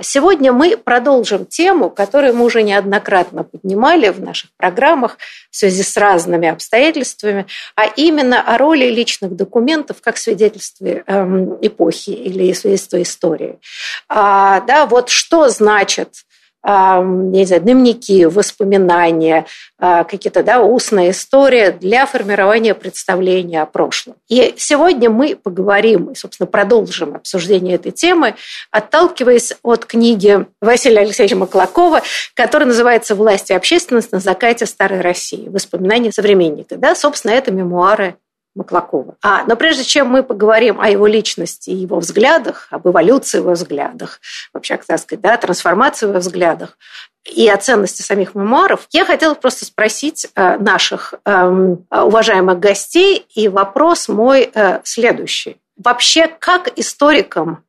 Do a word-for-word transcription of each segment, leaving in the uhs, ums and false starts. Сегодня мы продолжим тему, которую мы уже неоднократно поднимали в наших программах в связи с разными обстоятельствами, а именно о роли личных документов как свидетельстве эпохи или свидетельства истории. А, да, вот что значит... не знаю, дневники, воспоминания, какие-то да, устная история для формирования представления о прошлом. И сегодня мы поговорим и, собственно, продолжим обсуждение этой темы, отталкиваясь от книги Василия Алексеевича Маклакова, которая называется «Власть и общественность на закате Старой России. Воспоминания современника». Да, собственно, это мемуары Маклакова. А, но прежде чем мы поговорим о его личности и его взглядах, об эволюции его взглядах, вообще, так сказать, да, трансформации его взглядах и о ценности самих мемуаров, я хотела просто спросить наших уважаемых гостей, и вопрос мой следующий. Вообще, как историкам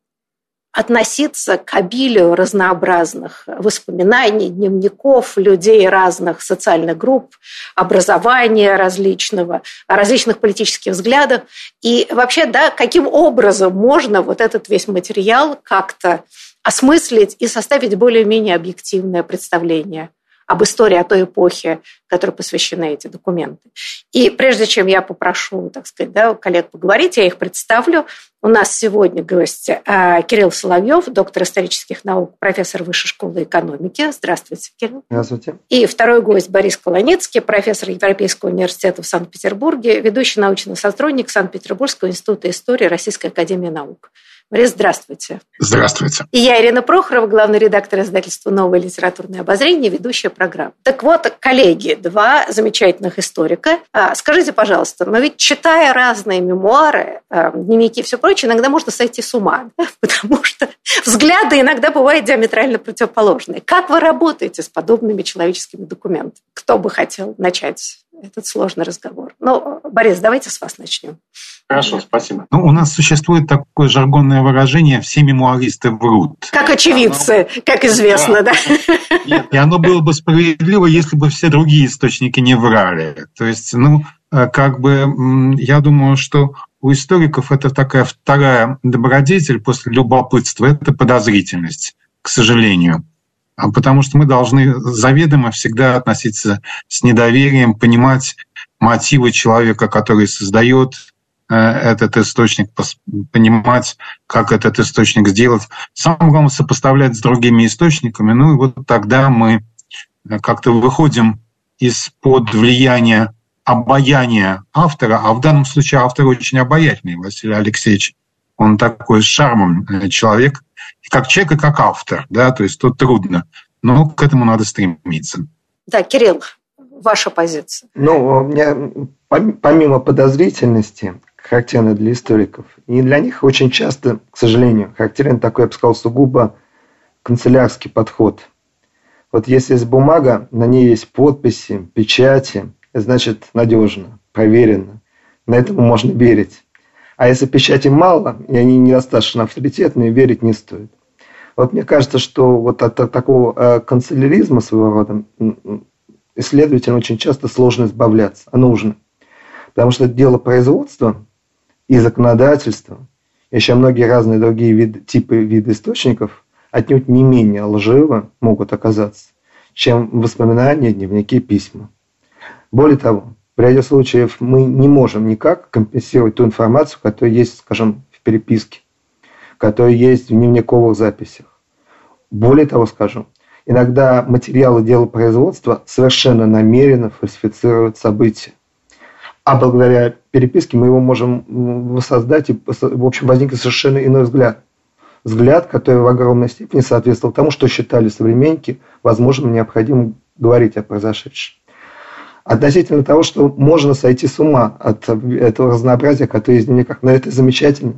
относиться к обилию разнообразных воспоминаний, дневников, людей разных социальных групп, образования различного, различных политических взглядов. И вообще, да, каким образом можно вот этот весь материал как-то осмыслить и составить более-менее объективное представление об истории, о той эпохе, которой посвящены эти документы. И прежде чем я попрошу, так сказать, да, коллег поговорить, я их представлю. У нас сегодня гость Кирилл Соловьев, доктор исторических наук, профессор Высшей школы экономики. Здравствуйте, Кирилл. Здравствуйте. И второй гость Борис Колоницкий, профессор Европейского университета в Санкт-Петербурге, ведущий научный сотрудник Санкт-Петербургского института истории Российской академии наук. Борис, здравствуйте. Здравствуйте. И я, Ирина Прохорова, главный редактор издательства «Новое литературное обозрение», ведущая программа. Так вот, коллеги, два замечательных историка. Скажите, пожалуйста, но ведь читая разные мемуары, дневники и все прочее, иногда можно сойти с ума, да? Потому что взгляды иногда бывают диаметрально противоположные. Как вы работаете с подобными человеческими документами? Кто бы хотел начать этот сложный разговор? Ну, Борис, давайте с вас начнем. Хорошо, спасибо. Ну, у нас существует такое жаргонное выражение «все мемуаристы врут». Как очевидцы, оно... как известно, да? да? Нет, и оно было бы справедливо, если бы все другие источники не врали. То есть, ну, как бы, я думаю, что у историков это такая вторая добродетель после любопытства – это подозрительность, к сожалению. Потому что мы должны заведомо всегда относиться с недоверием, понимать мотивы человека, который создает этот источник, понимать, как этот источник сделать. Самое главное — сопоставлять с другими источниками. Ну и вот тогда мы как-то выходим из-под влияния обаяния автора, а в данном случае автор очень обаятельный, Василий Алексеевич. Он такой с шармом человек, как человек и как автор, да, то есть тут трудно, но к этому надо стремиться. Да, Кирилл, ваша позиция. Ну, у меня помимо подозрительности, характерной для историков, и для них очень часто, к сожалению, характерен такой, я бы сказал, сугубо канцелярский подход. Вот если есть бумага, на ней есть подписи, печати, значит, надежно, проверено, на это можно верить. А если печати мало, и они недостаточно авторитетные, верить не стоит. Вот мне кажется, что вот от, от такого канцеляризма своего рода исследователям очень часто сложно избавляться, а нужно. Потому что это дело производства и законодательства, еще многие разные другие виды, типы виды источников отнюдь не менее лживо могут оказаться, чем воспоминания, дневники, письма. Более того, в ряде случаев мы не можем никак компенсировать ту информацию, которая есть, скажем, в переписке, которая есть в дневниковых записях. Более того, скажу, Иногда материалы делопроизводства совершенно намеренно фальсифицируют события. А благодаря переписке мы его можем воссоздать, и, в общем, возник совершенно иной взгляд. Взгляд, который в огромной степени соответствовал тому, что считали современники, возможно, необходимо говорить о произошедшем. Относительно того, что можно сойти с ума от этого разнообразия, которое из них, но это замечательно.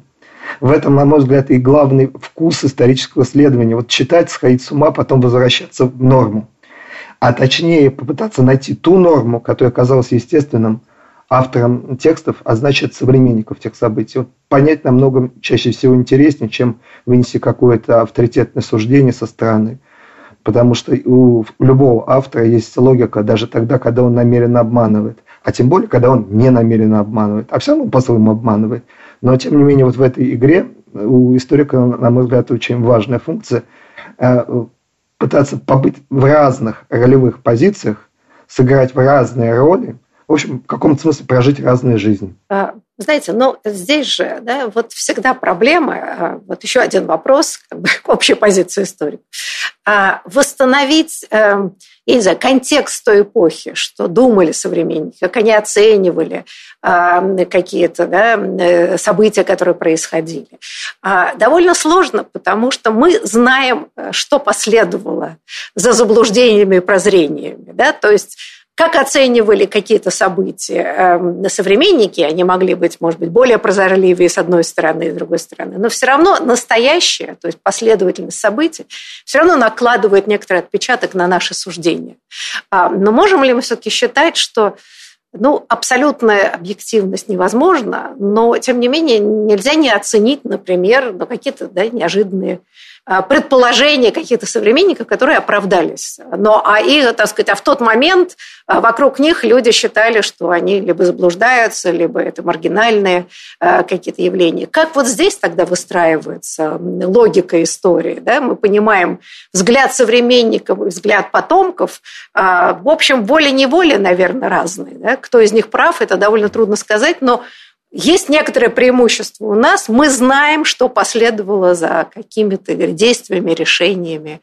В этом, на мой взгляд, и главный вкус исторического исследования. Вот читать, сходить с ума, потом возвращаться в норму. А точнее, попытаться найти ту норму, которая оказалась естественным автором текстов, а значит, современников тех событий. Вот понять намного чаще всего интереснее, чем вынести какое-то авторитетное суждение со стороны. Потому что у любого автора есть логика даже тогда, когда он намеренно обманывает. А тем более, когда он не намеренно обманывает. А все равно по-своему обманывает. Но, тем не менее, вот в этой игре у историка, на мой взгляд, очень важная функция – пытаться побыть в разных ролевых позициях, сыграть в разные роли, в общем, в каком-то смысле прожить разные жизни. Знаете, ну, здесь же, да, вот всегда проблема, вот еще один вопрос, как бы, к общей позиции историка. Восстановить, я не знаю, контекст той эпохи, что думали современники, как они оценивали какие-то, да, события, которые происходили. Довольно сложно, потому что мы знаем, что последовало за заблуждениями и прозрениями, да, то есть как оценивали какие-то события современники, они могли быть, может быть, более прозорливее с одной стороны и с другой стороны, но все равно настоящее, то есть последовательность событий, все равно накладывает некоторый отпечаток на наши суждения. Но можем ли мы все-таки считать, что ну, абсолютная объективность невозможна, но, тем не менее, нельзя не оценить, например, ну, какие-то, да, неожиданные предположения каких-то современников, которые оправдались. Но, а, и, так сказать, а в тот момент вокруг них люди считали, что они либо заблуждаются, либо это маргинальные какие-то явления. Как вот здесь тогда выстраивается логика истории? Да? Мы понимаем взгляд современников и взгляд потомков, в общем, волей-неволей, наверное, разные. Да? Кто из них прав, это довольно трудно сказать, но есть некоторое преимущество у нас. Мы знаем, что последовало за какими-то действиями, решениями.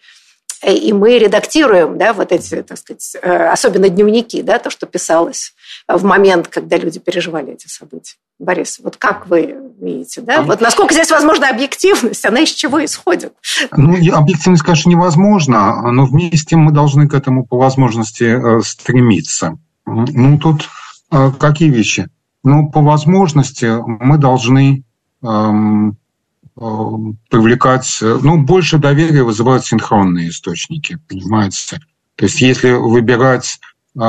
И мы редактируем, да, вот эти, так сказать, особенно дневники, да, то, что писалось в момент, когда люди переживали эти события. Борис, вот как вы видите, да? Вот насколько здесь возможна объективность, она из чего исходит? Ну, объективность, конечно, невозможна, но вместе мы должны к этому по возможности стремиться. Ну, тут какие вещи? Ну, по возможности мы должны эм, э, привлекать... Ну, больше доверия вызывают синхронные источники, понимаете? То есть если выбирать э,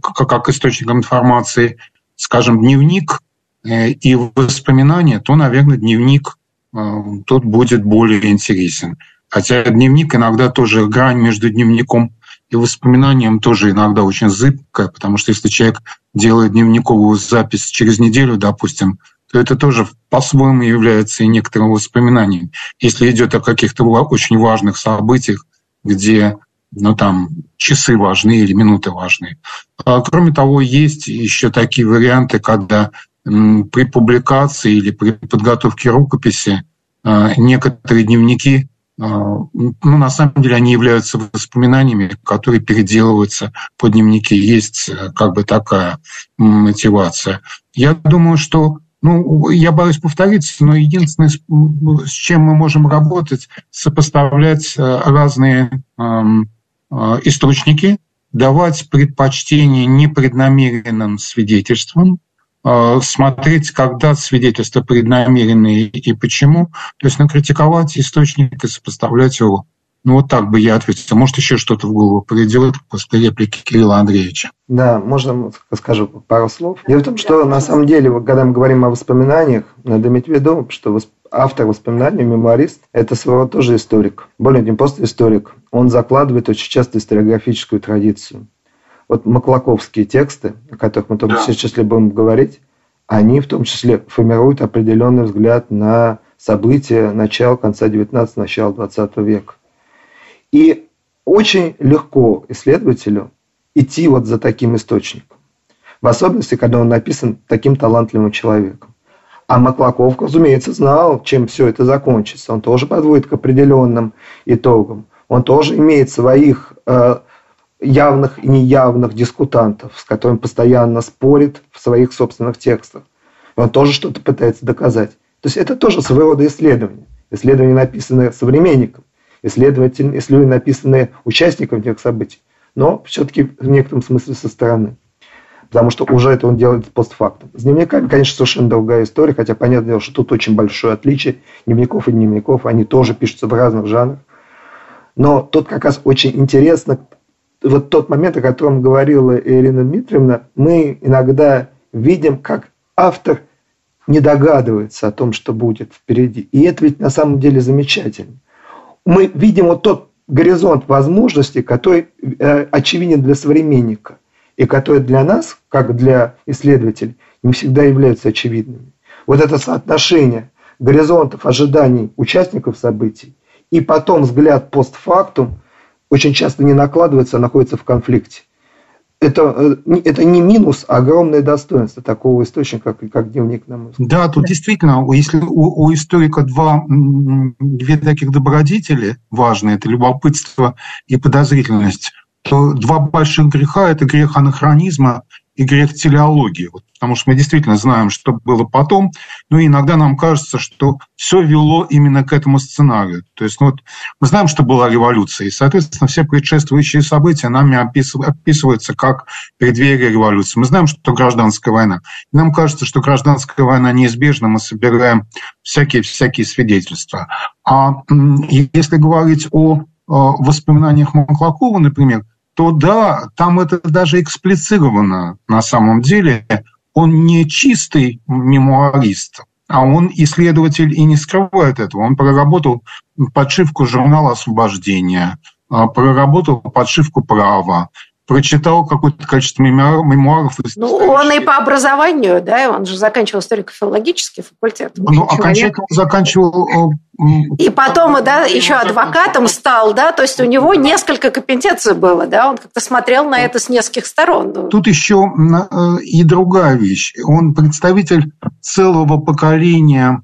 как источник информации, скажем, дневник э, и воспоминания, то, наверное, дневник э, тот будет более интересен. Хотя дневник иногда тоже, грань между дневником и воспоминанием тоже иногда очень зыбкая, потому что если человек делает дневниковую запись через неделю, допустим, то это тоже по-своему является и некоторым воспоминанием. Если идет о каких-то очень важных событиях, где, ну, там, часы важны или минуты важны. А кроме того, есть еще такие варианты, когда м, при публикации или при подготовке рукописи э, некоторые дневники, ну, на самом деле они являются воспоминаниями, которые переделываются под дневники. Есть как бы такая мотивация. Я думаю, что, ну, я боюсь повториться, но единственное, с чем мы можем работать, сопоставлять разные источники, давать предпочтение непреднамеренным свидетельствам, смотреть, когда свидетельства преднамеренные и почему. То есть, ну, критиковать источник и сопоставлять его. Ну, вот так бы я ответил. Может, еще что-то в голову придет после реплики Кирилла Андреевича. Да, можно скажу пару слов. Дело в том, что на самом деле, когда мы говорим о воспоминаниях, надо иметь в виду, что автор воспоминаний, мемуарист, это своего рода тоже историк. Более не просто историк. Он закладывает очень часто историографическую традицию. Вот маклаковские тексты, о которых мы в том числе будем говорить, они в том числе формируют определенный взгляд на события начала, конца девятнадцатого, начала двадцатого века. И очень легко исследователю идти вот за таким источником. В особенности, когда он написан таким талантливым человеком. А Маклаков, разумеется, знал, чем все это закончится. Он тоже подводит к определенным итогам. он тоже имеет своих явных и неявных дискутантов, с которыми постоянно спорит в своих собственных текстах. Он тоже что-то пытается доказать. То есть это тоже своего рода исследование. Исследования, написанные современником, исследования, написанные участником тех событий, но все-таки в некотором смысле со стороны. Потому что уже это он делает постфактум. С дневниками, конечно, совершенно другая история, хотя понятное дело, что тут очень большое отличие дневников и дневников, они тоже пишутся в разных жанрах. Но тут как раз очень интересно, вот тот момент, о котором говорила Ирина Дмитриевна, мы иногда видим, как автор не догадывается о том, что будет впереди. И это ведь на самом деле замечательно. Мы видим вот тот горизонт возможностей, который очевиден для современника, и которые для нас, как для исследователей, не всегда являются очевидными. Вот это соотношение горизонтов ожиданий участников событий и потом взгляд постфактум очень часто не накладывается, а находится в конфликте. Это, это не минус, а огромное достоинство такого источника, как, как дневник, на мой взгляд. Да, тут действительно, если у, у историка два, две таких добродетели важные, это любопытство и подозрительность, то два больших греха – это грех анахронизма и грех телеологии. Вот, потому что мы действительно знаем, что было потом, но иногда нам кажется, что все вело именно к этому сценарию. То есть ну, вот, мы знаем, что была революция, и, соответственно, все предшествующие события нами описываются как преддверие революции. Мы знаем, что гражданская война. И нам кажется, что гражданская война неизбежна, мы собираем всякие-всякие свидетельства. А если говорить о воспоминаниях Маклакова, например, то да, там это даже эксплицировано на самом деле. Он не чистый мемуарист, а он исследователь и не скрывает этого. Он проработал подшивку журнала «Освобождение», проработал подшивку «Право», прочитал какое-то количество мемуаров. Ну, он и по образованию, да, он же заканчивал историко-филологический факультет. Ну, окончательно заканчивал... И потом, да, еще адвокатом стал, да, то есть у него несколько компетенций было, да, он как-то смотрел на это с нескольких сторон. Тут еще и другая вещь. Он представитель целого поколения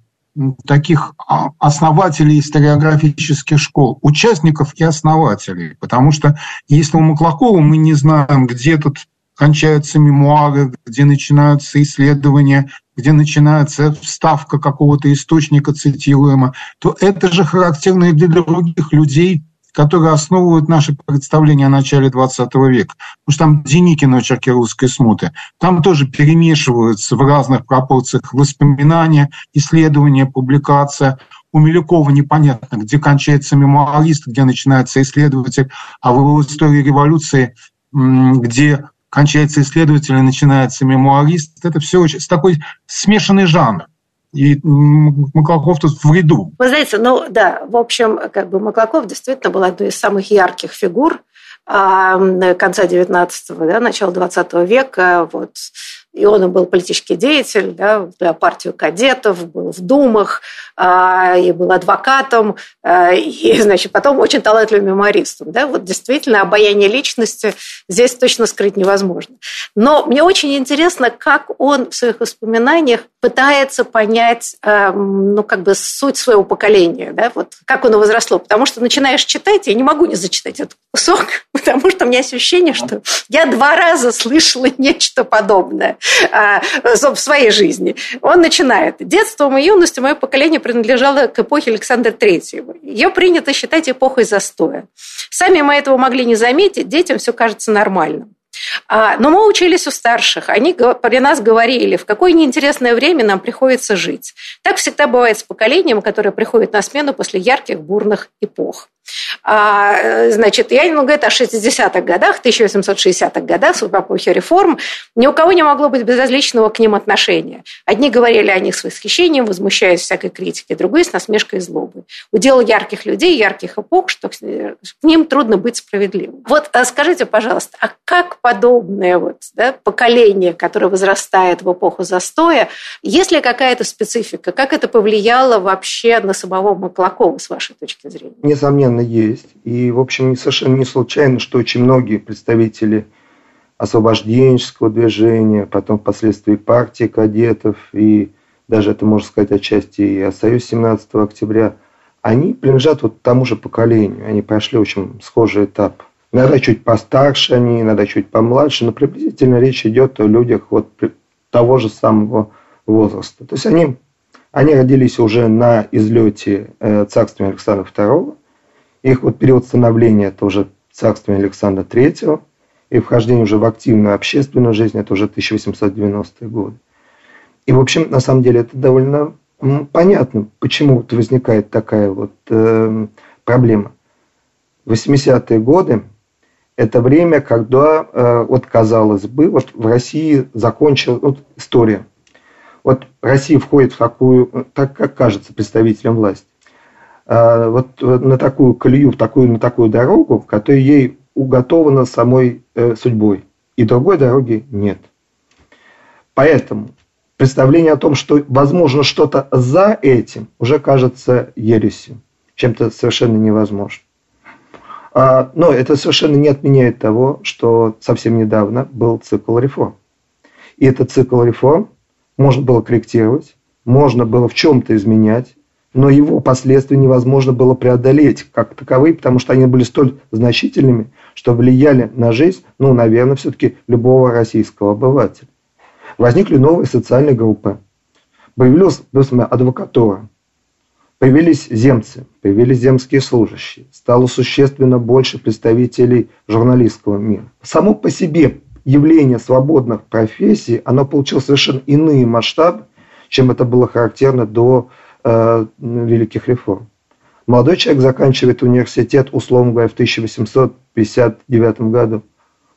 таких основателей историографических школ, участников и основателей. Потому что если у Маклакова мы не знаем, где тут кончаются мемуары, где начинаются исследования, где начинается вставка какого-то источника цитируемо, то это же характерно и для других людей, которые основывают наши представления о начале двадцатого века. Потому что там Деникин, очерки русской смуты. Там тоже перемешиваются в разных пропорциях воспоминания, исследования, публикация. У Милюкова непонятно, где кончается мемуарист, где начинается исследователь. А в его истории революции, где кончается исследователь и начинается мемуарист, это все очень... такой смешанный жанр. И Маклаков тут в ряду. Вы знаете, ну да, в общем, как бы Маклаков действительно был одной из самых ярких фигур конца девятнадцатого, да, начала двадцатого века. Вот. И он был политический деятель, да, для партии кадетов, был в думах, и был адвокатом, и, значит, потом очень талантливым мемуаристом. Да. Вот действительно, обаяние личности здесь точно скрыть невозможно. Но мне очень интересно, как он в своих воспоминаниях пытается понять, ну, как бы суть своего поколения, да, вот, как оно возросло. Потому что начинаешь читать, я не могу не зачитать этот кусок, потому что у меня ощущение, что я два раза слышала нечто подобное в своей жизни. Он начинает. Детством и юностью мое поколение принадлежало к эпохе Александра Третьего. Ее принято считать эпохой застоя. Сами мы этого могли не заметить, детям все кажется нормальным. Но мы учились у старших, они при нас говорили, в какое неинтересное время нам приходится жить. Так всегда бывает с поколением, которое приходит на смену после ярких бурных эпох. Значит, я ну, говорю о шестидесятых годах, тысяча восемьсот шестидесятых годах, в эпохе реформ, ни у кого не могло быть безразличного к ним отношения. Одни говорили о них с восхищением, возмущаясь всякой критике, другие с насмешкой и злобой. Удел ярких людей, ярких эпох, что к ним трудно быть справедливым. Вот скажите, пожалуйста, а как подобное вот, да, поколение, которое возрастает в эпоху застоя, есть ли какая-то специфика? Как это повлияло вообще на самого Маклакова, с вашей точки зрения? Несомненно, есть. И, в общем, совершенно не случайно, что очень многие представители освобожденческого движения, потом впоследствии партии кадетов, и даже это, можно сказать, отчасти и о Союзе семнадцатого октября, они принадлежат вот тому же поколению. Они прошли очень схожий этап. Иногда чуть постарше они, иногда чуть помладше, но приблизительно речь идет о людях вот того же самого возраста. То есть они, они родились уже на излете царствования Александра второго. Их вот период становления – это уже царствование Александра третьего. И вхождение уже в активную общественную жизнь – это уже тысяча восемьсот девяностые годы. И, в общем, на самом деле это довольно понятно, почему вот возникает такая вот э, проблема. восьмидесятые годы – это время, когда, э, вот казалось бы, вот в России закончилась вот, история. Вот Россия входит в такую, так как кажется представителям власти, э, вот на такую колею, в такую, на такую дорогу, в которой ей уготована самой э, судьбой. И другой дороги нет. Поэтому представление о том, что возможно что-то за этим, уже кажется ересью, чем-то совершенно невозможным. Но это совершенно не отменяет того, что совсем недавно был цикл реформ. И этот цикл реформ можно было корректировать, можно было в чем-то изменять, но его последствия невозможно было преодолеть как таковые, потому что они были столь значительными, что влияли на жизнь, ну, наверное, все-таки любого российского обывателя. Возникли новые социальные группы, появилась адвокатура, появились земцы, появились земские служащие, стало существенно больше представителей журналистского мира. Само по себе явление свободных профессий, оно получило совершенно иные масштабы, чем это было характерно до э, великих реформ. Молодой человек заканчивает университет, условно говоря, в тысяча восемьсот пятьдесят девятом году.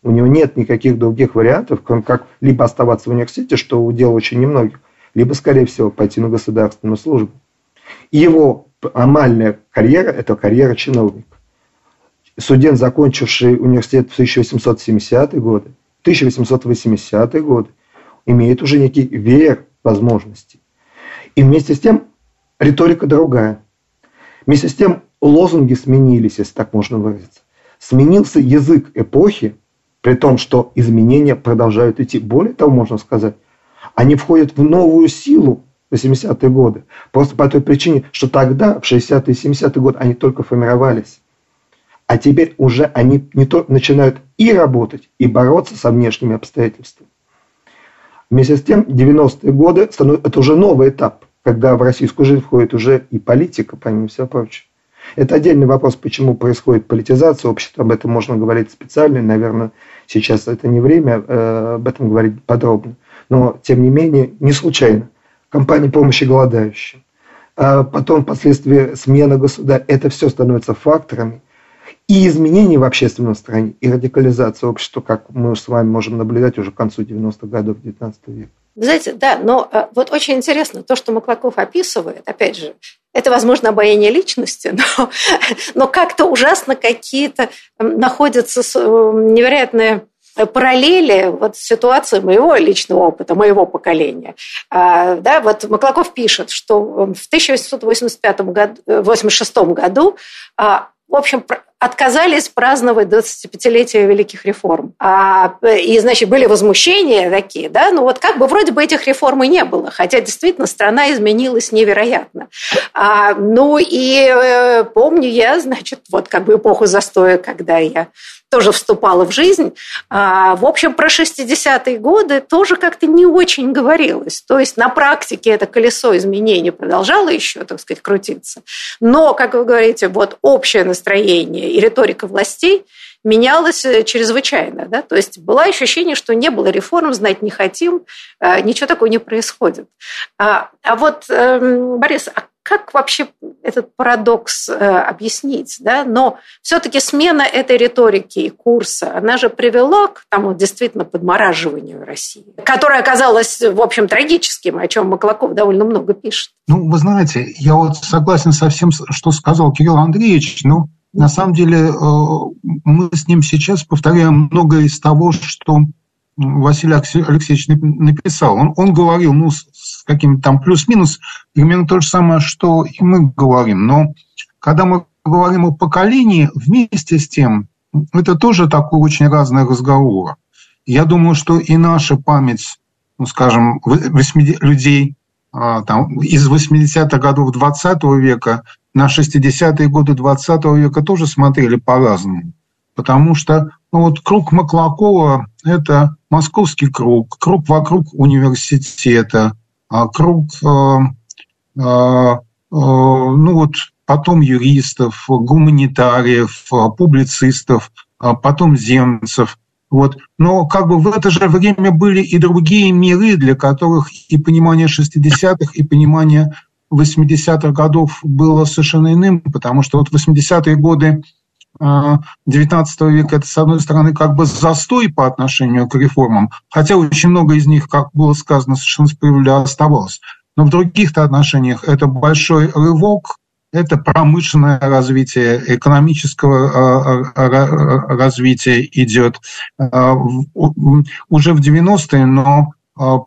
У него нет никаких других вариантов, кроме как либо оставаться в университете, что удел очень немногих, либо, скорее всего, пойти на государственную службу. И его амальная карьера – это карьера чиновника. Студент, закончивший университет в тысяча восемьсот семидесятые годы, тысяча восемьсот восьмидесятые годы, имеет уже некий веер возможностей. И вместе с тем риторика другая. Вместе с тем лозунги сменились, если так можно выразиться. Сменился язык эпохи, при том, что изменения продолжают идти. Более того, можно сказать, они входят в новую силу восьмидесятые годы. Просто по той причине, что тогда, в шестидесятые и семидесятые годы, они только формировались. А теперь уже они не то начинают и работать, и бороться со внешними обстоятельствами. Вместе с тем, девяностые годы – это уже новый этап, когда в российскую жизнь входит уже и политика, помимо всего прочего. Это отдельный вопрос, почему происходит политизация общества. Об этом можно говорить специально. Наверное, сейчас это не время э, об этом говорить подробно. Но, тем не менее, не случайно. Компания помощи голодающим. А потом, впоследствии, смена государства. Это все становится факторами. И изменений в общественном стране, и радикализация общества, как мы с вами можем наблюдать уже к концу девяностых годов девятнадцатого века. Вы знаете, да, но вот очень интересно то, что Маклаков описывает, опять же, это, возможно, обаяние личности, но, но как-то ужасно какие-то находятся невероятные параллели вот, ситуации моего личного опыта, моего поколения. А, да, вот Маклаков пишет, что в тысяча восемьсот восемьдесят пятом году, восемьдесят шестом году, а, в общем, отказались праздновать двадцатипятилетие великих реформ. А, и, значит, были возмущения такие, да, ну вот как бы вроде бы этих реформ и не было, хотя действительно страна изменилась невероятно. А, ну и э, помню я, значит, вот как бы эпоху застоя, когда я тоже вступала в жизнь, а, в общем, про шестидесятые годы тоже как-то не очень говорилось. То есть на практике это колесо изменений продолжало еще, так сказать, крутиться. Но, как вы говорите, вот общее настроение и риторика властей менялась чрезвычайно. Да? То есть было ощущение, что не было реформ, знать не хотим, ничего такого не происходит. А вот, Борис, а как вообще этот парадокс объяснить? Да? Но все-таки смена этой риторики и курса, она же привела к тому действительно подмораживанию России, которое оказалось, в общем, трагическим, о чем Маклаков довольно много пишет. Ну, вы знаете, я вот согласен со всем, что сказал Кирилл Андреевич, но на самом деле мы с ним сейчас повторяем многое из того, что Василий Алексеевич написал. Он, он говорил, ну, с каким-то там плюс-минус, примерно то же самое, что и мы говорим. Но когда мы говорим о поколении, вместе с тем, это тоже такой очень разный разговор. Я думаю, что и наша память, ну, скажем, людей там, из восьмидесятых годов двадцатого века на шестидесятые годы двадцатого века тоже смотрели по-разному. Потому что ну, вот круг Маклакова – это московский круг, круг вокруг университета, круг э, э, э, ну вот, потом юристов, гуманитариев, публицистов, потом земцев. Вот. Но как бы в это же время были и другие миры, для которых и понимание шестидесятых, и понимание восьмидесятых годов было совершенно иным, потому что вот восьмидесятые годы девятнадцатого века – это, с одной стороны, как бы застой по отношению к реформам, хотя очень много из них, как было сказано, совершенно справедливо оставалось. Но в других-то отношениях это большой рывок, это промышленное развитие, экономического развития идет уже в девяностые, но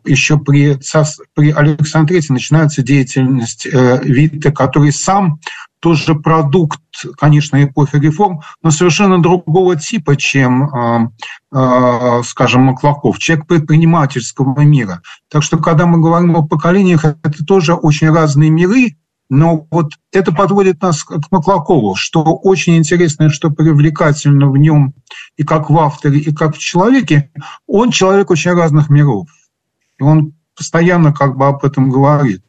еще при, царстве, при Александре третьем начинается деятельность Витте, который сам тоже продукт, конечно, эпохи реформ, но совершенно другого типа, чем, скажем, Маклаков, человек предпринимательского мира. Так что, когда мы говорим о поколениях, это тоже очень разные миры. Но вот это подводит нас к Маклакову, что очень интересно, что привлекательно в нем и как в авторе, и как в человеке. Он человек очень разных миров. И он постоянно как бы об этом говорит.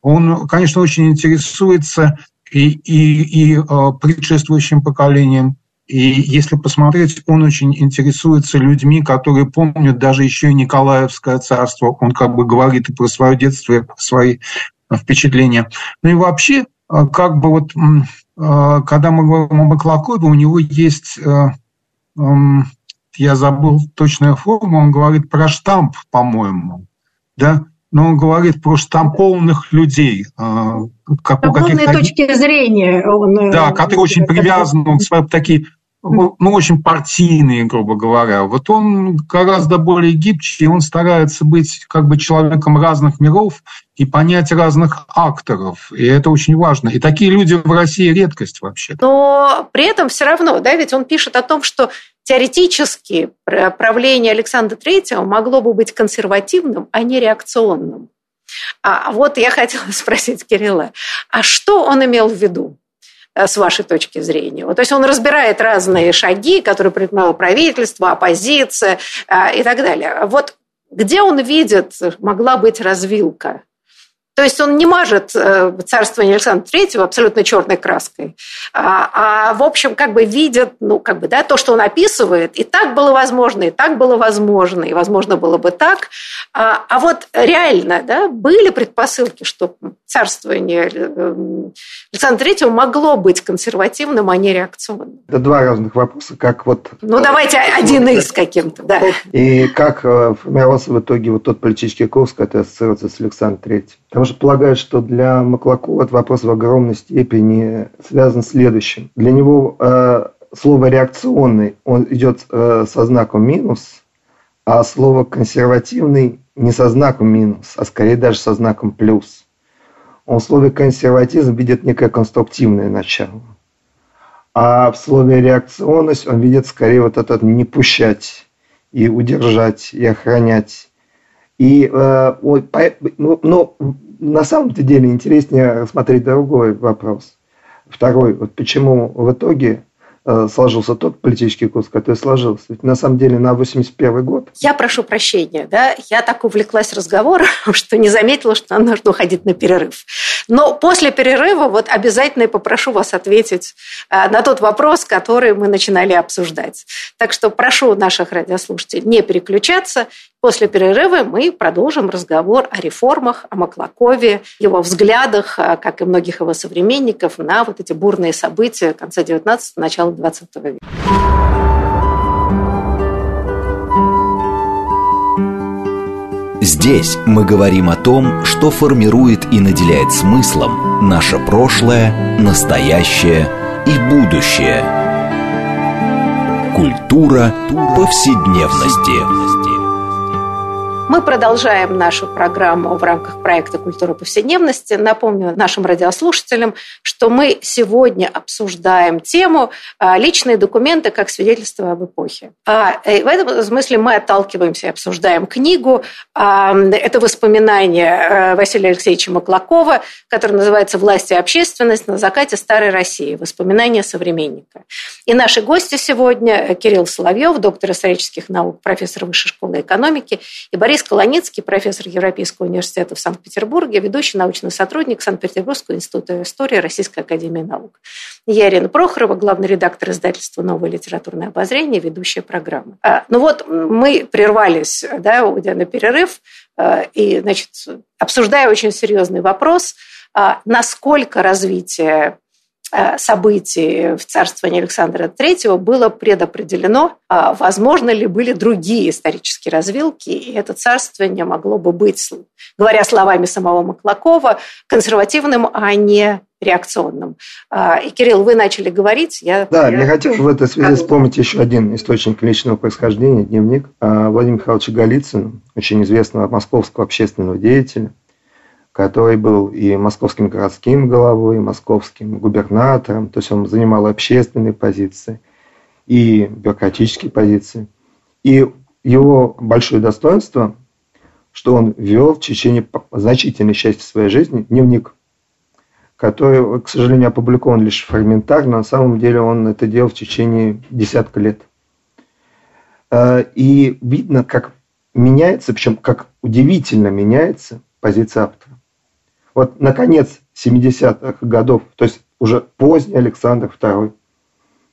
Он, конечно, очень интересуется и, и, и предшествующим поколением. И если посмотреть, он очень интересуется людьми, которые помнят даже еще и Николаевское царство. Он как бы говорит и про свое детство, и про свои впечатления. Ну и вообще, как бы вот, когда мы говорим о Маклакове, у него есть, я забыл точную форму, он говорит про штамп, по-моему, да, но он говорит про штампованных людей. Как у каких-то точки зрения. Он, да, которые очень привязаны к своим, такие, ну, очень партийные, грубо говоря. Вот он гораздо более гибче, и он старается быть как бы человеком разных миров и понять разных акторов. И это очень важно. И такие люди в России редкость вообще. Но при этом все равно, да, ведь он пишет о том, что теоретически правление Александра третьего могло бы быть консервативным, а не реакционным. А вот я хотела спросить Кирилла, а что он имел в виду? С вашей точки зрения. Вот, то есть он разбирает разные шаги, которые предпринимало правительство, оппозиция э, и так далее. Вот где он видит, могла быть развилка. То есть он не мажет э, царствование Александра третьего абсолютно черной краской, а, а в общем как бы видит, ну как бы да, то, что он описывает, и так было возможно, и так было возможно, и возможно было бы так. А, а вот реально, да, были предпосылки, что царствование Александра третьего могло быть консервативным, а не реакционным. Это два разных вопроса, как вот. Ну давайте один из каким-то, да. И как формировался в итоге вот тот политический курс, который ассоциируется с Александром третьим. Потому что полагаю, что для Маклакова этот вопрос в огромной степени связан с следующим. Для него э, слово «реакционный» он идет э, со знаком «минус», а слово «консервативный» не со знаком «минус», а скорее даже со знаком «плюс». Он в слове «консерватизм» видит некое конструктивное начало. А в слове «реакционность» он видит скорее вот этот «не пущать» и «удержать», и «охранять». И, ну, но на самом-то деле интереснее рассмотреть другой вопрос. Второй, вот почему в итоге сложился тот политический курс, который сложился. Ведь на самом деле на восемьдесят первый год... Я прошу прощения, да, я так увлеклась разговором, что не заметила, что нам нужно уходить на перерыв. Но после перерыва вот обязательно попрошу вас ответить на тот вопрос, который мы начинали обсуждать. Так что прошу наших радиослушателей не переключаться. После перерыва мы продолжим разговор о реформах, о Маклакове, его взглядах, как и многих его современников, на вот эти бурные события конца девятнадцатого, начала двадцатого века. Здесь мы говорим о том, что формирует и наделяет смыслом наше прошлое, настоящее и будущее. Культура повседневности. Мы продолжаем нашу программу в рамках проекта «Культура повседневности». Напомню нашим радиослушателям, что мы сегодня обсуждаем тему «Личные документы как свидетельство об эпохе». В этом смысле мы отталкиваемся и обсуждаем книгу. Это воспоминание Василия Алексеевича Маклакова, которое называется «Власть и общественность на закате Старой России. Воспоминания современника». И наши гости сегодня Кирилл Соловьев, доктор исторических наук, профессор Высшей школы экономики, и Борис Борис Колоницкий, профессор Европейского университета в Санкт-Петербурге, ведущий научный сотрудник Санкт-Петербургского института истории Российской академии наук. Я Ирина Прохорова, главный редактор издательства «Новое литературное обозрение», ведущая программы. А, ну вот, мы прервались, да, уйдя на перерыв, и, значит, обсуждая очень серьезный вопрос, насколько развитие событий в царствовании Александра третьего было предопределено, возможно ли были другие исторические развилки, и это царствование могло бы быть, говоря словами самого Маклакова, консервативным, а не реакционным. И, Кирилл, вы начали говорить. Я... Да, я, я хотел в этой связи вспомнить еще один источник личного происхождения, дневник Владимира Михайловича Голицына, очень известного московского общественного деятеля, который был и московским городским головой, и московским губернатором, то есть он занимал общественные позиции и бюрократические позиции. И его большое достоинство, что он вел в течение значительной части своей жизни дневник, который, к сожалению, опубликован лишь фрагментарно, на самом деле он это делал в течение десятка лет. И видно, как меняется, причем как удивительно меняется позиция автора. Вот на конец семидесятых годов, то есть уже поздний Александр второй,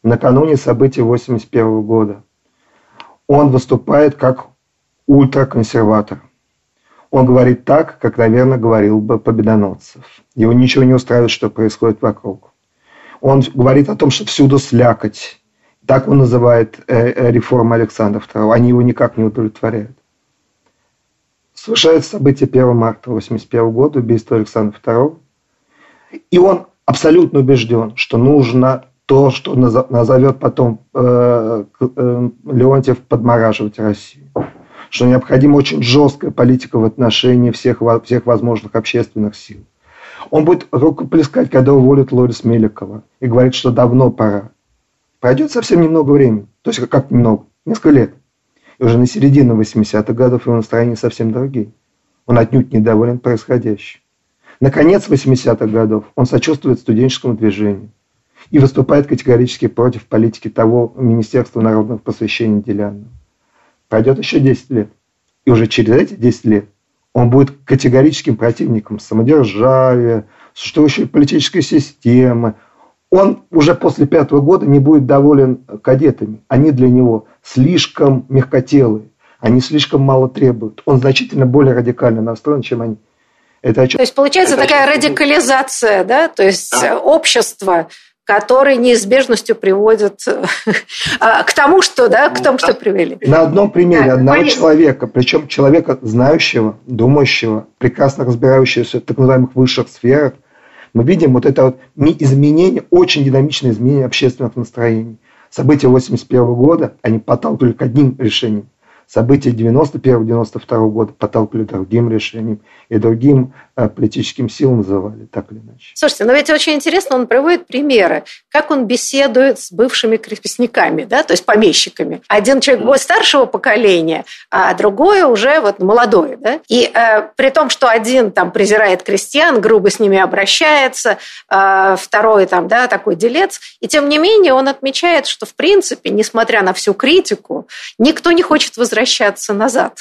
накануне событий восемьдесят первого года, он выступает как ультраконсерватор. Он говорит так, как, наверное, говорил бы Победоносцев. Его ничего не устраивает, что происходит вокруг. Он говорит о том, что всюду слякоть. Так он называет реформу Александра второго. Они его никак не удовлетворяют. Совершается событие первого марта тысяча девятьсот восемьдесят первого года, убийство Александра второго. И он абсолютно убежден, что нужно то, что назовет потом э, э, Леонтьев, подмораживать Россию. Что необходима очень жесткая политика в отношении всех, всех возможных общественных сил. Он будет рукоплескать, когда уволят Лорис Меликова, и говорит, что давно пора. Пройдет совсем немного времени, то есть как немного, несколько лет. И уже на середину восьмидесятых годов его настроения совсем другие. Он отнюдь недоволен происходящим. Наконец восьмидесятых годов он сочувствует студенческому движению и выступает категорически против политики того Министерства народного просвещения Делянова. Пройдет еще десять лет. И уже через эти десять лет он будет категорическим противником самодержавия, существующей политической системы. Он уже после пятого года не будет доволен кадетами. Они для него слишком мягкотелые, они слишком мало требуют. Он значительно более радикально настроен, чем они. Это о чем? То есть, получается, это такая радикализация, да? То есть, да. Общество, которое неизбежностью приводит к тому, что, да, к тому, что привели. На одном примере одного человека, причем человека знающего, думающего, прекрасно разбирающегося в так называемых высших сферах, мы видим вот это вот изменение, очень динамичное изменение общественных настроений. События восемьдесят первого года, они подталкивали к одним решениям. События девяносто первого девяносто второго года подталкивали к другим решениям и другим политическим силам называли, так или иначе. Слушайте, но ведь очень интересно, он приводит примеры, как он беседует с бывшими крепостниками, да, то есть помещиками. Один человек был старшего поколения, а другой уже вот молодой. Да? И э, при том, что один там презирает крестьян, грубо с ними обращается, э, второй там, да, такой делец. И тем не менее он отмечает, что в принципе, несмотря на всю критику, никто не хочет возвращаться возвращаться назад.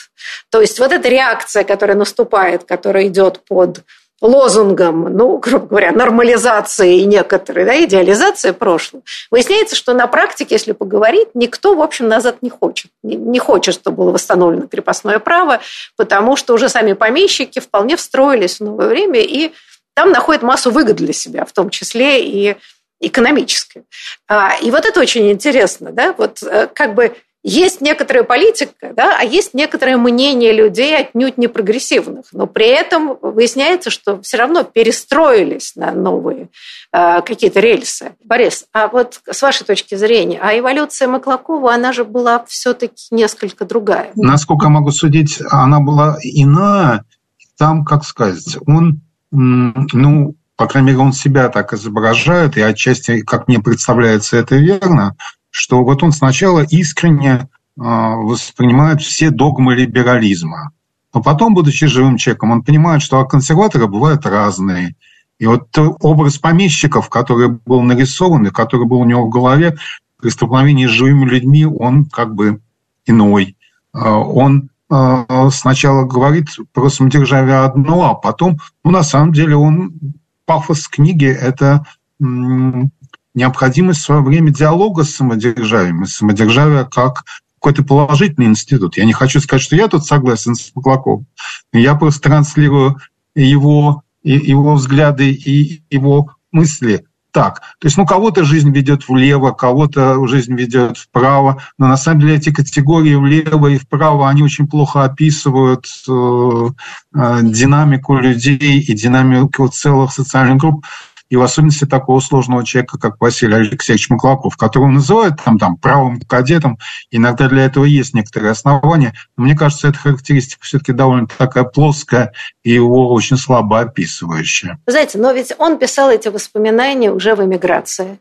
То есть вот эта реакция, которая наступает, которая идет под лозунгом, ну, грубо говоря, нормализации и некоторой, да, идеализации прошлого, выясняется, что на практике, если поговорить, никто, в общем, назад не хочет. Не хочет, чтобы было восстановлено крепостное право, потому что уже сами помещики вполне встроились в новое время и там находят массу выгод для себя, в том числе и экономической. И вот это очень интересно, да, вот как бы Есть некоторая политика, да, а есть некоторое мнение людей отнюдь не прогрессивных, но при этом выясняется, что все равно перестроились на новые э, какие-то рельсы. Борис, а вот с вашей точки зрения, а эволюция Маклакова, она же была все-таки несколько другая. Насколько я могу судить, она была иная. Там, как сказать, он, ну, по крайней мере, он себя так изображает, и отчасти, как мне представляется, это верно, что вот он сначала искренне воспринимает все догмы либерализма, но потом, будучи живым человеком, он понимает, что консерваторы бывают разные. И вот образ помещиков, который был нарисован и который был у него в голове, при столкновении с живыми людьми, он как бы иной. Он сначала говорит про самодержавие одно, а потом, ну, на самом деле, он пафос книги — это необходимость в свое время диалога с самодержавием, и самодержавие как какой-то положительный институт. Я не хочу сказать, что я тут согласен с Маклаковым. Я просто транслирую его, его взгляды и его мысли так. То есть, ну, кого-то жизнь ведет влево, кого-то жизнь ведет вправо, но на самом деле эти категории влево и вправо, они очень плохо описывают э, э, динамику людей и динамику целых социальных групп, и в особенности такого сложного человека, как Василий Алексеевич Маклаков, которого называют там, там, правым кадетом. Иногда для этого есть некоторые основания. Но мне кажется, эта характеристика все-таки довольно такая плоская и его очень слабо описывающая. Вы знаете, но ведь он писал эти воспоминания уже в эмиграции.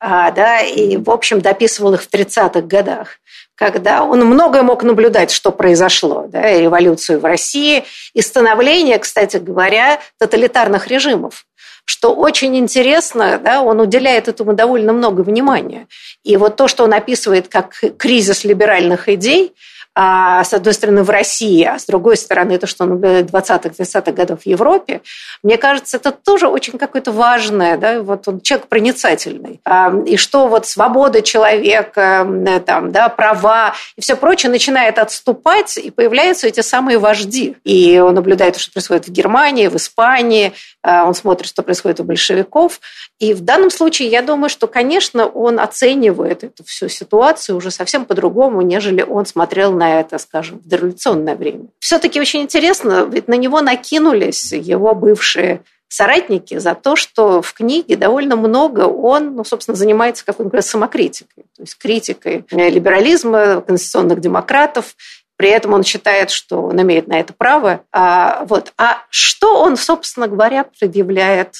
А, да, и, в общем, дописывал их в тридцатых годах, когда он многое мог наблюдать, что произошло, да, и революцию в России, и становление, кстати говоря, тоталитарных режимов. Что очень интересно, да, он уделяет этому довольно много внимания. И вот то, что он описывает как кризис либеральных идей, а, с одной стороны, в России, а с другой стороны, то, что он наблюдает двадцатых-тридцатых годов в Европе, мне кажется, это тоже очень какое-то важное, да, вот он человек проницательный. А, и что вот свобода человека, там, да, права и все прочее начинает отступать, и появляются эти самые вожди. И он наблюдает, что происходит в Германии, в Испании, а, он смотрит, что происходит у большевиков. И в данном случае, я думаю, что, конечно, он оценивает эту всю ситуацию уже совсем по-другому, нежели он смотрел на это, скажем, в дореволюционное время. Все-таки очень интересно, ведь на него накинулись его бывшие соратники за то, что в книге довольно много он, ну, собственно, занимается какой-то самокритикой, то есть критикой либерализма, конституционных демократов. При этом он считает, что он имеет на это право. А, вот. а что он, собственно говоря, предъявляет,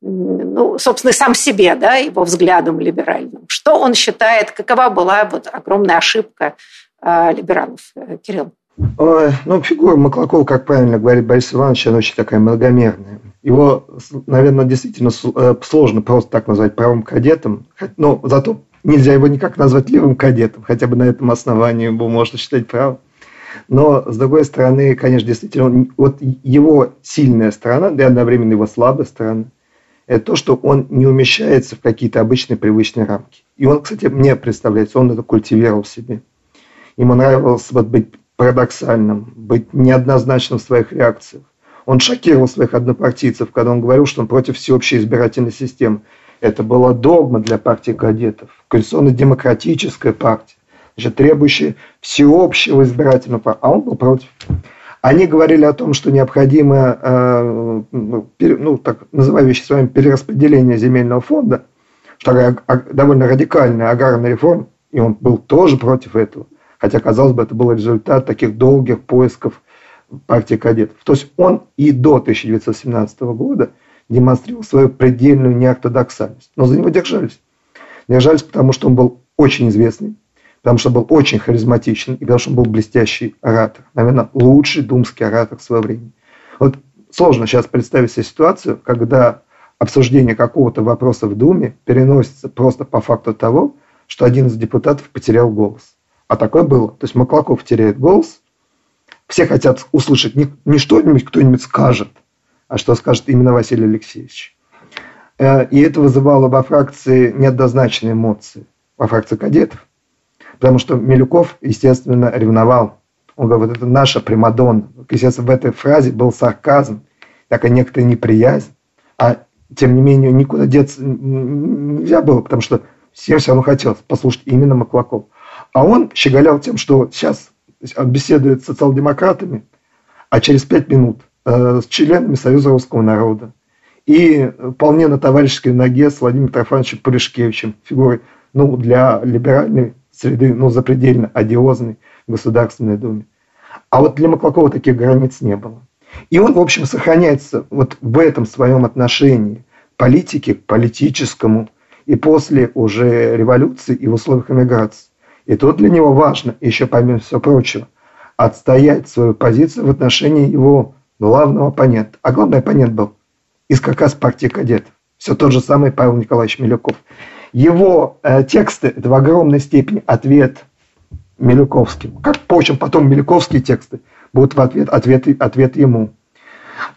ну, собственно, сам себе, да, его взглядом либеральным? Что он считает, какова была вот огромная ошибка либералов? Кирилл. Ну, фигура Маклакова, как правильно говорит Борис Иванович, она очень такая многомерная. Его, наверное, действительно сложно просто так назвать правым кадетом, но зато нельзя его никак назвать левым кадетом, хотя бы на этом основании его можно считать правым. Но, с другой стороны, конечно, действительно, вот его сильная сторона, да и одновременно его слабая сторона, это то, что он не умещается в какие-то обычные привычные рамки. И он, кстати, мне представляется, он это культивировал в себе. Ему нравилось вот быть парадоксальным, быть неоднозначным в своих реакциях. Он шокировал своих однопартийцев, когда он говорил, что он против всеобщей избирательной системы. Это была догма для партии кадетов, конституционно-демократическая партия, значит, требующая всеобщего избирательного права. А он был против. Они говорили о том, что необходимо, э, ну, так называю вещи с вами, перераспределение земельного фонда, что довольно радикальная аграрная реформа, и он был тоже против этого. Хотя, казалось бы, это был результат таких долгих поисков партии кадетов. То есть он и до тысяча девятьсот семнадцатого года демонстрировал свою предельную неортодоксальность. Но за него держались. Держались, потому что он был очень известный, потому что был очень харизматичен и потому что он был блестящий оратор. Наверное, лучший думский оратор своего времени. Вот сложно сейчас представить себе ситуацию, когда обсуждение какого-то вопроса в Думе переносится просто по факту того, что один из депутатов потерял голос. А такое было. То есть Маклаков теряет голос. Все хотят услышать не, не что-нибудь, кто-нибудь скажет, а что скажет именно Василий Алексеевич. И это вызывало во фракции неоднозначные эмоции, во фракции кадетов. Потому что Милюков, естественно, ревновал. Он говорил, вот это наша примадонна. Естественно, в этой фразе был сарказм, такая некоторая неприязнь. А тем не менее никуда деться нельзя было, потому что всем все равно хотелось послушать именно Маклакова. А он щеголял тем, что сейчас беседует с социал-демократами, а через пять минут э, с членами Союза Русского Народа. И вполне на товарищеской ноге с Владимиром Афанасьевичем Пуришкевичем, фигурой, ну, для либеральной среды, ну, запредельно одиозной в Государственной Думе. А вот для Маклакова таких границ не было. И он, в общем, сохраняется вот в этом своем отношении политики к политическому и после уже революции и в условиях эмиграции. И тут для него важно, еще помимо всего прочего, отстоять свою позицию в отношении его главного оппонента. А главный оппонент был из как раз партии кадетов. Все тот же самый Павел Николаевич Милюков. Его э, тексты – это в огромной степени ответ Милюковским. Как, впрочем, потом Милюковские тексты будут в ответ, ответ, ответ ему.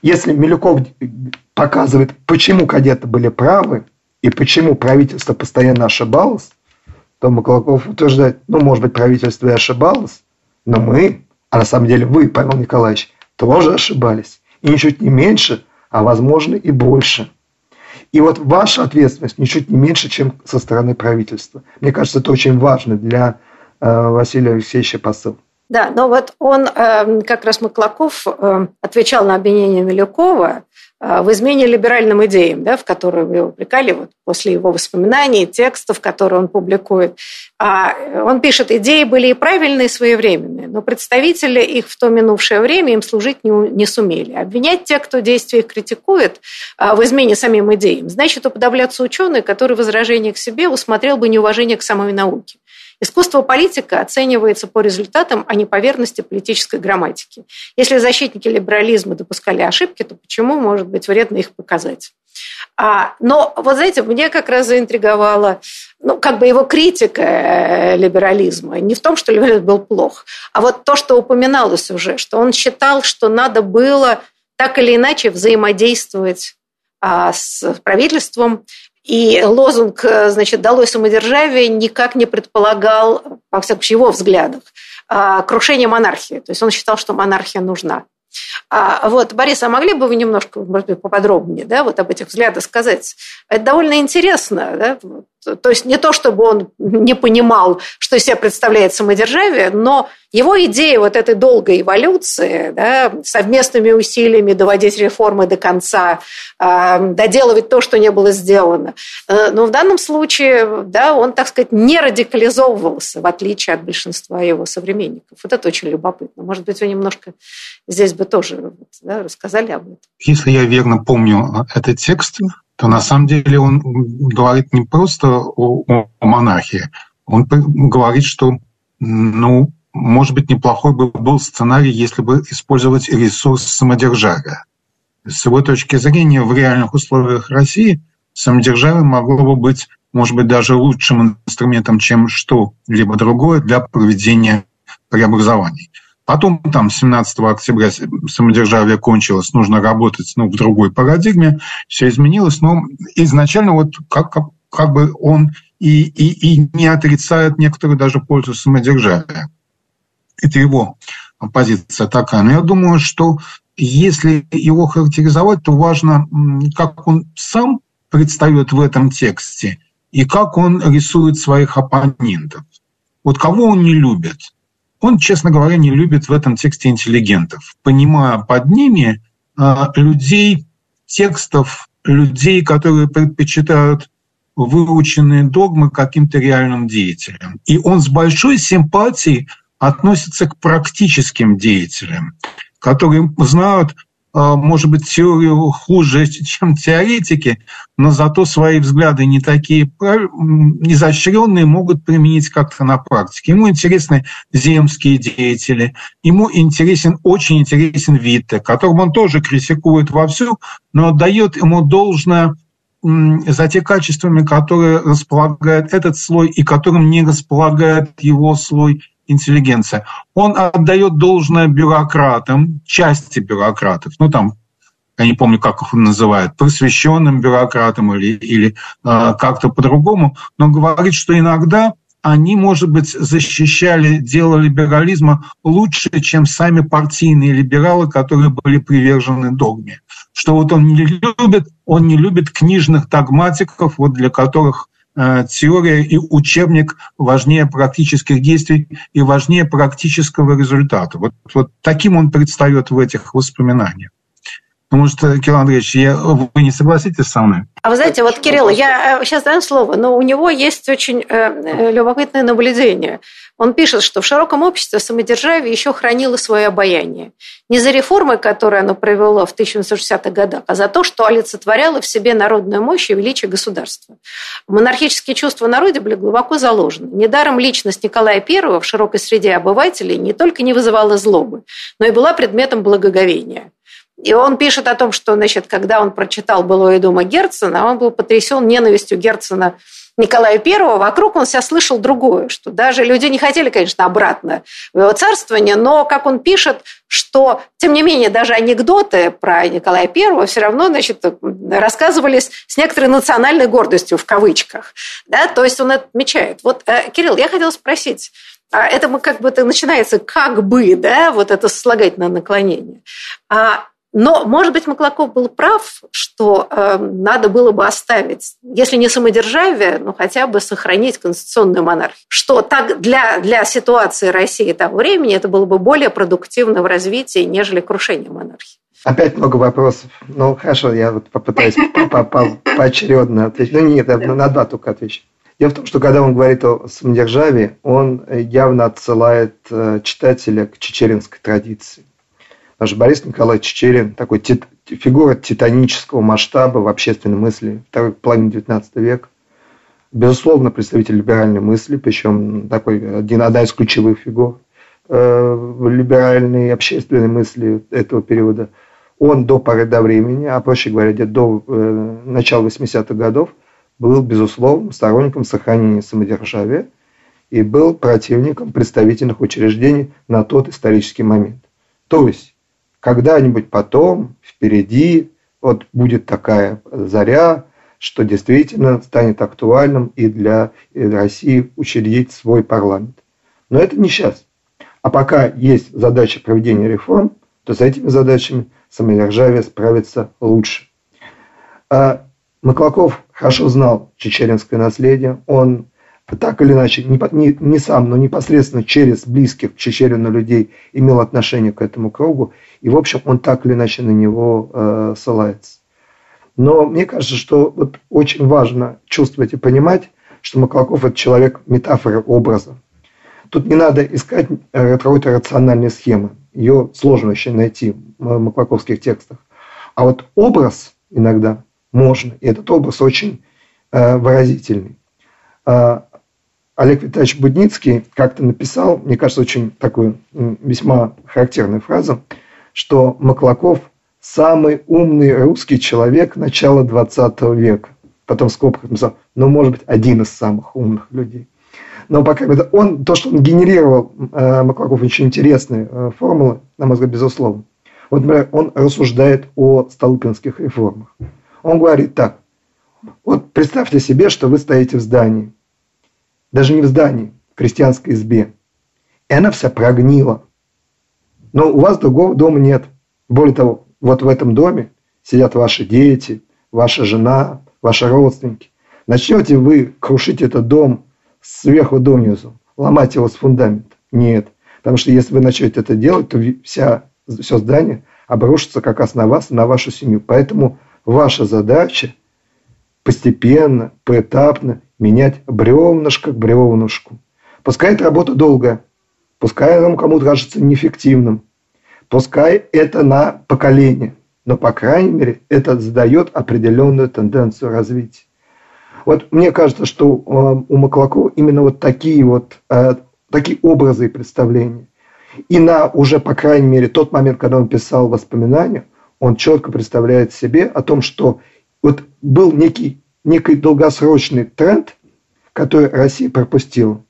Если Милюков показывает, почему кадеты были правы и почему правительство постоянно ошибалось, то Маклаков утверждает, ну, может быть, правительство и ошибалось, но мы, а на самом деле вы, Павел Николаевич, тоже ошибались. И ничуть не меньше, а, возможно, и больше. И вот ваша ответственность ничуть не меньше, чем со стороны правительства. Мне кажется, это очень важно для э, Василия Алексеевича посыл. Да, но вот он, э, как раз Маклаков, э, отвечал на обвинение Милюкова э, в измене либеральным идеям, да, в которые его упрекали вот, после его воспоминаний, текстов, которые он публикует. А он пишет, идеи были и правильные, и своевременные, но представители их в то минувшее время им служить не, не сумели. Обвинять тех, кто действия их критикует, э, в измене самим идеям, значит уподобляться ученый, который возражение к себе усмотрел бы неуважение к самой науке. Искусство политика оценивается по результатам, а не по верности политической грамматики. Если защитники либерализма допускали ошибки, то почему, может быть, вредно их показать? А, но, вот знаете, мне как раз заинтриговала ну, как бы его критика либерализма. Не в том, что либерализм был плох, а вот то, что упоминалось уже, что он считал, что надо было так или иначе взаимодействовать а, с правительством. И лозунг, значит, «Долой самодержавие» никак не предполагал, во всяком случае, его взглядах, крушение монархии. То есть он считал, что монархия нужна. Вот, Борис, а могли бы вы немножко, может быть, поподробнее, да, вот об этих взглядах сказать? Это довольно интересно, да? То есть не то, чтобы он не понимал, что из себя представляет самодержавие, но его идея вот этой долгой эволюции, да, совместными усилиями доводить реформы до конца, доделывать то, что не было сделано. Но в данном случае, да, он, так сказать, не радикализовывался, в отличие от большинства его современников. Вот это очень любопытно. Может быть, вы немножко здесь бы тоже, да, рассказали об этом. Если я верно помню этот текст, то на самом деле он говорит не просто о, о монархии. Он говорит, что, ну, может быть, неплохой бы был сценарий, если бы использовать ресурс самодержавия. С его точки зрения, в реальных условиях России самодержавие могло бы быть, может быть, даже лучшим инструментом, чем что-либо другое для проведения преобразований. Потом, там, семнадцатого октября самодержавие кончилось, нужно работать, ну, в другой парадигме, все изменилось, но изначально вот как, как, как бы он и, и, и не отрицает некоторую даже пользу самодержавия. Это его позиция такая. Но я думаю, что если его характеризовать, то важно, как он сам предстает в этом тексте и как он рисует своих оппонентов. Вот кого он не любит? Он, честно говоря, не любит в этом тексте интеллигентов, понимая под ними людей, текстов, людей, которые предпочитают выученные догмы каким-то реальным деятелям. И он с большой симпатией относится к практическим деятелям, которые знают, может быть, теорию хуже, чем теоретики, но зато свои взгляды не такие изощренные могут применить как-то на практике. Ему интересны земские деятели, ему интересен, очень интересен Витте, которого он тоже критикует вовсю, но отдает ему должное за те качествами, которые располагает этот слой и которым не располагает его слой интеллигенция. Он отдает должное бюрократам, части бюрократов, ну там, я не помню, как их он называет, просвещенным бюрократам или, или э, как-то по-другому, но говорит, что иногда они, может быть, защищали дело либерализма лучше, чем сами партийные либералы, которые были привержены догме. Что вот он не любит, он не любит книжных догматиков, вот для которых теория и учебник важнее практических действий и важнее практического результата. Вот, вот таким он предстает в этих воспоминаниях. Потому что, Кирилл Андреевич, я, вы не согласитесь со мной? А вы знаете, вот, Кирилл, я сейчас дам слово, но у него есть очень э, любопытное наблюдение. Он пишет, что в широком обществе самодержавие еще хранило свое обаяние. Не за реформы, которые оно провело в тысяча девятьсот шестидесятых годах, а за то, что олицетворяло в себе народную мощь и величие государства. Монархические чувства народа были глубоко заложены. Недаром личность Николая Первого в широкой среде обывателей не только не вызывала злобы, но и была предметом благоговения. И он пишет о том, что, значит, когда он прочитал «Былое дома» Герцена, он был потрясен ненавистью Герцена Николая Первого. Вокруг он себя слышал другое, что даже люди не хотели, конечно, обратно в его царствование, но, как он пишет, что, тем не менее, даже анекдоты про Николая Первого все равно, значит, рассказывались с некоторой национальной гордостью, в кавычках. Да? То есть он это отмечает. Вот, Кирилл, я хотела спросить, это как бы это начинается как бы, да, вот это сослагательное наклонение. Но, может быть, Маклаков был прав, что э, надо было бы оставить, если не самодержавие, но хотя бы сохранить конституционную монархию. Что так для, для ситуации России того времени это было бы более продуктивно в развитии, нежели крушение монархии. Опять много вопросов. Ну, хорошо, я вот попытаюсь поочередно ответить. Ну, нет, на два только отвечу. Дело в том, что когда он говорит о самодержавии, он явно отсылает читателя к чичеринской традиции. Наш Борис Николаевич Чичерин, такой тит, фигура титанического масштаба в общественной мысли второй половины девятнадцатого века. Безусловно, представитель либеральной мысли, причем такой, один, одна из ключевых фигур э, либеральной общественной мысли этого периода. Он до поры до времени, а проще говоря, где-то до э, начала восьмидесятых годов, был, безусловно, сторонником сохранения самодержавия и был противником представительных учреждений на тот исторический момент. То есть, когда-нибудь потом, впереди, вот будет такая заря, что действительно станет актуальным и для России учредить свой парламент. Но это не сейчас. А пока есть задача проведения реформ, то с этими задачами самодержавие справится лучше. Маклаков хорошо знал чичеринское наследие. Он так или иначе, не, не, не сам, но непосредственно через близких к Чичерину людей имел отношение к этому кругу. И, в общем, он так или иначе на него э, ссылается. Но мне кажется, что вот очень важно чувствовать и понимать, что Маклаков – это человек метафоры, образа. Тут не надо искать какой-то рациональной схемы. Ее сложно еще найти в маклаковских текстах. А вот образ иногда можно. И этот образ очень э, выразительный. Олег Витальевич Будницкий как-то написал, мне кажется, очень такую весьма характерную фразу, что Маклаков – самый умный русский человек начала двадцатого века. Потом в скобках написал, ну, может быть, один из самых умных людей. Но, по крайней мере, он, то, что он генерировал, Маклаков, очень интересные формулы, на мой взгляд, безусловно. Вот, например, он рассуждает о столыпинских реформах. Он говорит так. Вот представьте себе, что вы стоите в здании. Даже не в здании, в крестьянской избе. И она вся прогнила. Но у вас другого дома нет. Более того, вот в этом доме сидят ваши дети, ваша жена, ваши родственники. Начнете вы крушить этот дом сверху донизу, ломать его с фундамента? Нет. Потому что если вы начнете это делать, то вся, все здание обрушится как раз на вас, на вашу семью. Поэтому ваша задача постепенно, поэтапно менять бревнышко к бревнышку. Пускай эта работа долгая, пускай она кому-то кажется неэффективным, пускай это на поколение, но, по крайней мере, это задает определенную тенденцию развития. Вот мне кажется, что у Маклакова именно вот такие вот такие образы и представления. И на уже, по крайней мере, тот момент, когда он писал воспоминания, он четко представляет себе о том, что вот был некий, некий долгосрочный тренд, который Россия пропустила,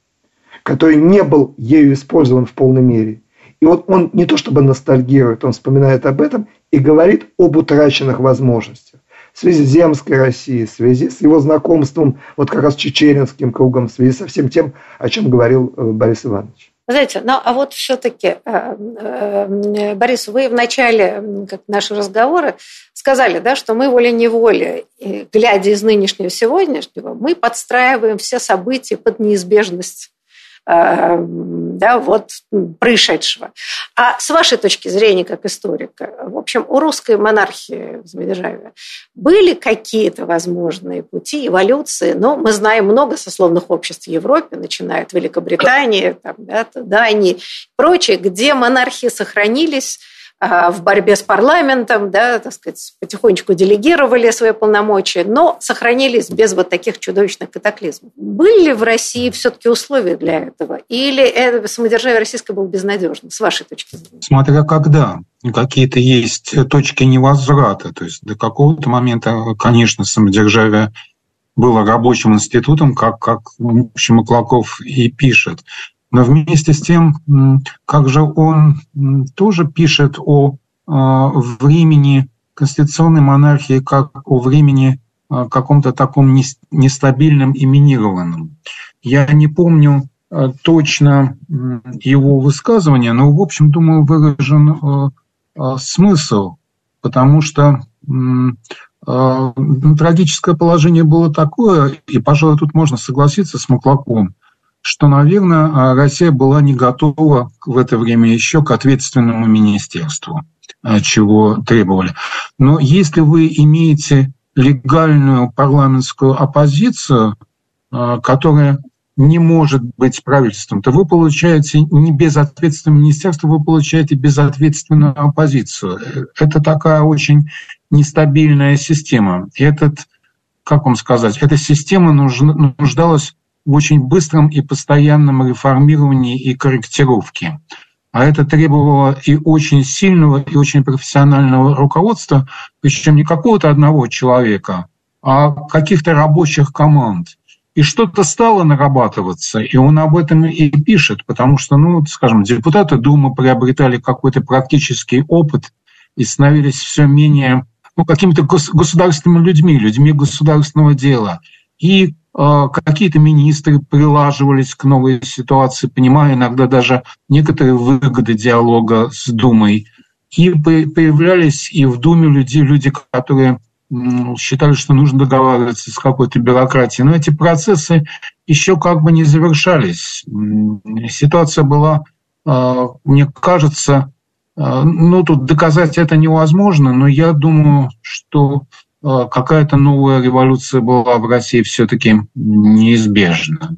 который не был ею использован в полной мере. И вот он не то чтобы ностальгирует, он вспоминает об этом и говорит об утраченных возможностях. В связи с земской Россией, в связи с его знакомством вот как раз с чичеринским кругом, в связи со всем тем, о чем говорил Борис Иванович. Знаете, ну а вот все-таки, Борис, вы в начале нашего разговора сказали, да, что мы волей-неволей, глядя из нынешнего в сегодняшнего, мы подстраиваем все события под неизбежность, да, вот, происшедшего. А с вашей точки зрения, как историка, в общем, у русской монархии, самодержавия, были какие-то возможные пути эволюции? Но мы знаем много сословных обществ в Европе, начиная от Великобритании, там, да, Дании и прочее, где монархии сохранились в борьбе с парламентом, да, так сказать, потихонечку делегировали свои полномочия, но сохранились без вот таких чудовищных катаклизмов. Были ли в России все-таки условия для этого? Или это самодержавие российское было безнадежно, с вашей точки зрения? Смотря когда. Какие-то есть точки невозврата. То есть до какого-то момента, конечно, самодержавие было рабочим институтом, как, как в общем, Маклаков и пишет. Но вместе с тем, как же он тоже пишет о времени конституционной монархии, как о времени каком-то таком нестабильном и минированном. Я не помню точно его высказывания, но, в общем, думаю, выражен смысл, потому что трагическое положение было такое, и, пожалуй, тут можно согласиться с Маклаковым, что, наверное, Россия была не готова в это время еще к ответственному министерству, чего требовали. Но если вы имеете легальную парламентскую оппозицию, которая не может быть правительством, то вы получаете не безответственное министерство, вы получаете безответственную оппозицию. Это такая очень нестабильная система. Этот, как вам сказать, эта система нуждалась в очень быстром и постоянном реформировании и корректировке. А это требовало и очень сильного, и очень профессионального руководства, причем не какого-то одного человека, а каких-то рабочих команд. И что-то стало нарабатываться, и он об этом и пишет, потому что, ну, скажем, депутаты Думы приобретали какой-то практический опыт и становились все менее, ну, какими-то государственными людьми, людьми государственного дела. И какие-то министры прилаживались к новой ситуации, понимая иногда даже некоторые выгоды диалога с Думой. И появлялись и в Думе люди, люди, которые считали, что нужно договариваться с какой-то бюрократией. Но эти процессы еще как бы не завершались. Ситуация была, мне кажется, ну тут доказать это невозможно, но я думаю, что какая-то новая революция была в России все-таки неизбежна.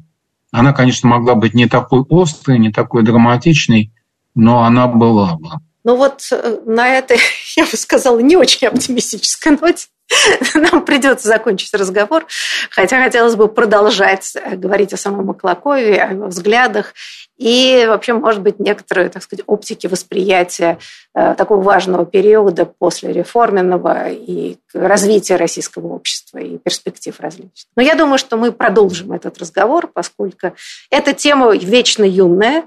Она, конечно, могла быть не такой острой, не такой драматичной, но она была бы. Ну вот на этой, я бы сказала, не очень оптимистической ноте нам придется закончить разговор, хотя хотелось бы продолжать говорить о самом Маклакове, о его взглядах и вообще, может быть, некоторые, так сказать, оптики восприятия такого важного периода после реформенного и развития российского общества и перспектив различных. Но я думаю, что мы продолжим этот разговор, поскольку эта тема вечно юная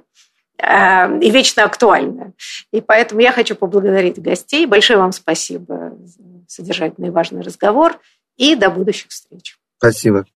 и вечно актуальная. И поэтому я хочу поблагодарить гостей. Большое вам спасибо за содержательный и важный разговор. И до будущих встреч. Спасибо.